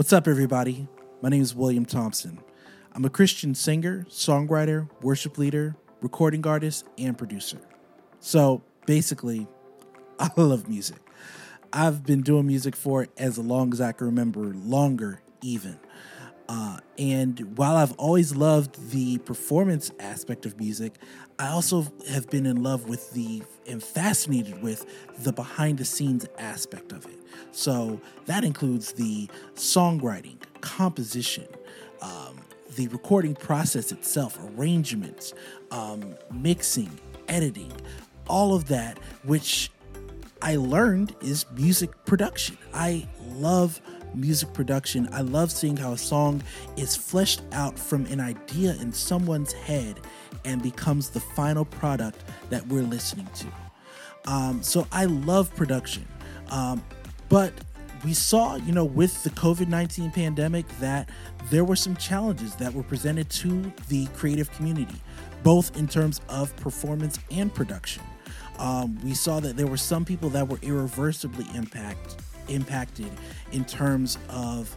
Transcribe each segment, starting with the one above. What's up, everybody? My name is William Thompson. I'm a Christian singer, songwriter, worship leader, recording artist, and producer. So basically, I love music. I've been doing music for as long as I can remember, longer even. And while I've always loved the performance aspect of music, I also have been in love with and fascinated with the behind the scenes aspect of it. So that includes the songwriting, composition, the recording process itself, arrangements, mixing, editing, all of that, which I learned is music production. I love music production. I love seeing how a song is fleshed out from an idea in someone's head and becomes the final product that we're listening to. So I love production. But we saw, with the COVID-19 pandemic, that there were some challenges that were presented to the creative community, both in terms of performance and production. We saw that there were some people that were irreversibly impacted in terms of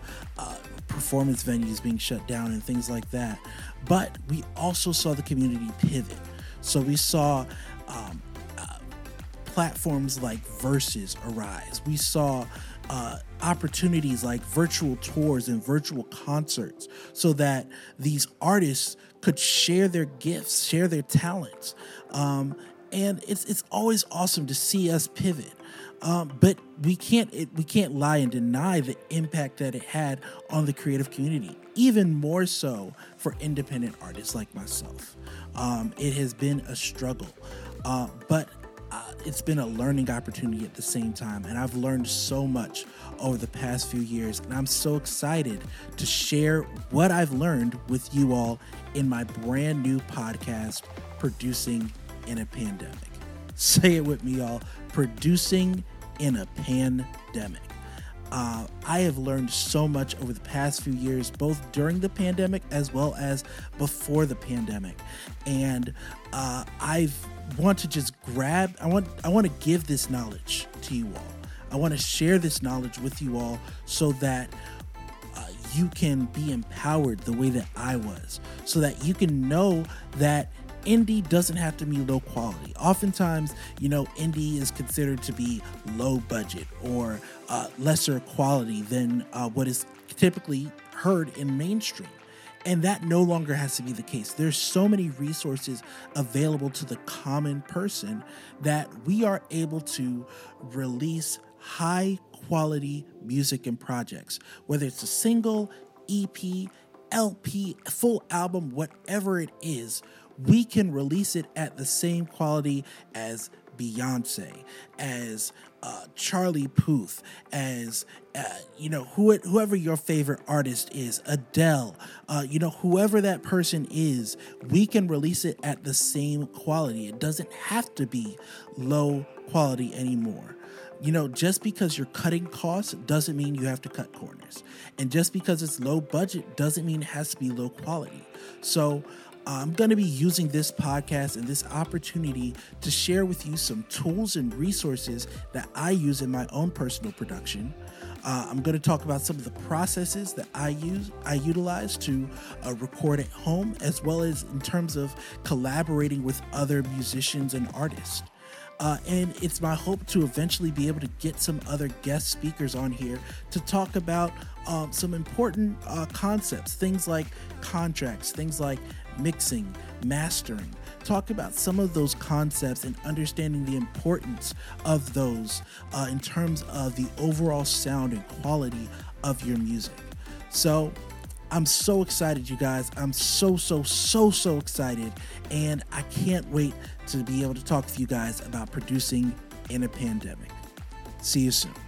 performance venues being shut down and things like that. But we also saw the community pivot. So we saw platforms like Versus arise. We saw opportunities like virtual tours and virtual concerts so that these artists could share their gifts, share their talents. And it's always awesome to see us pivot, but we can't lie and deny the impact that it had on the creative community. Even more so for independent artists like myself. It has been a struggle, but it's been a learning opportunity at the same time. And I've learned so much over the past few years, and I'm so excited to share what I've learned with you all in my brand new podcast, Producing in a Pandemic. Say it with me, y'all. Producing in a Pandemic. I have learned so much over the past few years, both during the pandemic as well as before the pandemic. And I want to give this knowledge to you all. I want to share this knowledge with you all so that you can be empowered the way that I was, so that you can know that indie doesn't have to be low quality. Oftentimes, indie is considered to be low budget or lesser quality than what is typically heard in mainstream. And that no longer has to be the case. There's so many resources available to the common person that we are able to release high quality music and projects, whether it's a single, EP, LP, full album, whatever it is. We can release it at the same quality as Beyoncé, as Charlie Puth, as whoever your favorite artist is, Adele, whoever that person is. We can release it at the same quality. It doesn't have to be low quality anymore. Just because you're cutting costs doesn't mean you have to cut corners, and just because it's low budget doesn't mean it has to be low quality. So I'm going to be using this podcast and this opportunity to share with you some tools and resources that I use in my own personal production. I'm going to talk about some of the processes that I utilize to record at home, as well as in terms of collaborating with other musicians and artists. And it's my hope to eventually be able to get some other guest speakers on here to talk about some important concepts, things like contracts, things like mixing, mastering. Talk about some of those concepts and understanding the importance of those in terms of the overall sound and quality of your music. So I'm so excited, you guys. I'm so excited. And I can't wait to be able to talk with you guys about producing in a pandemic. See you soon.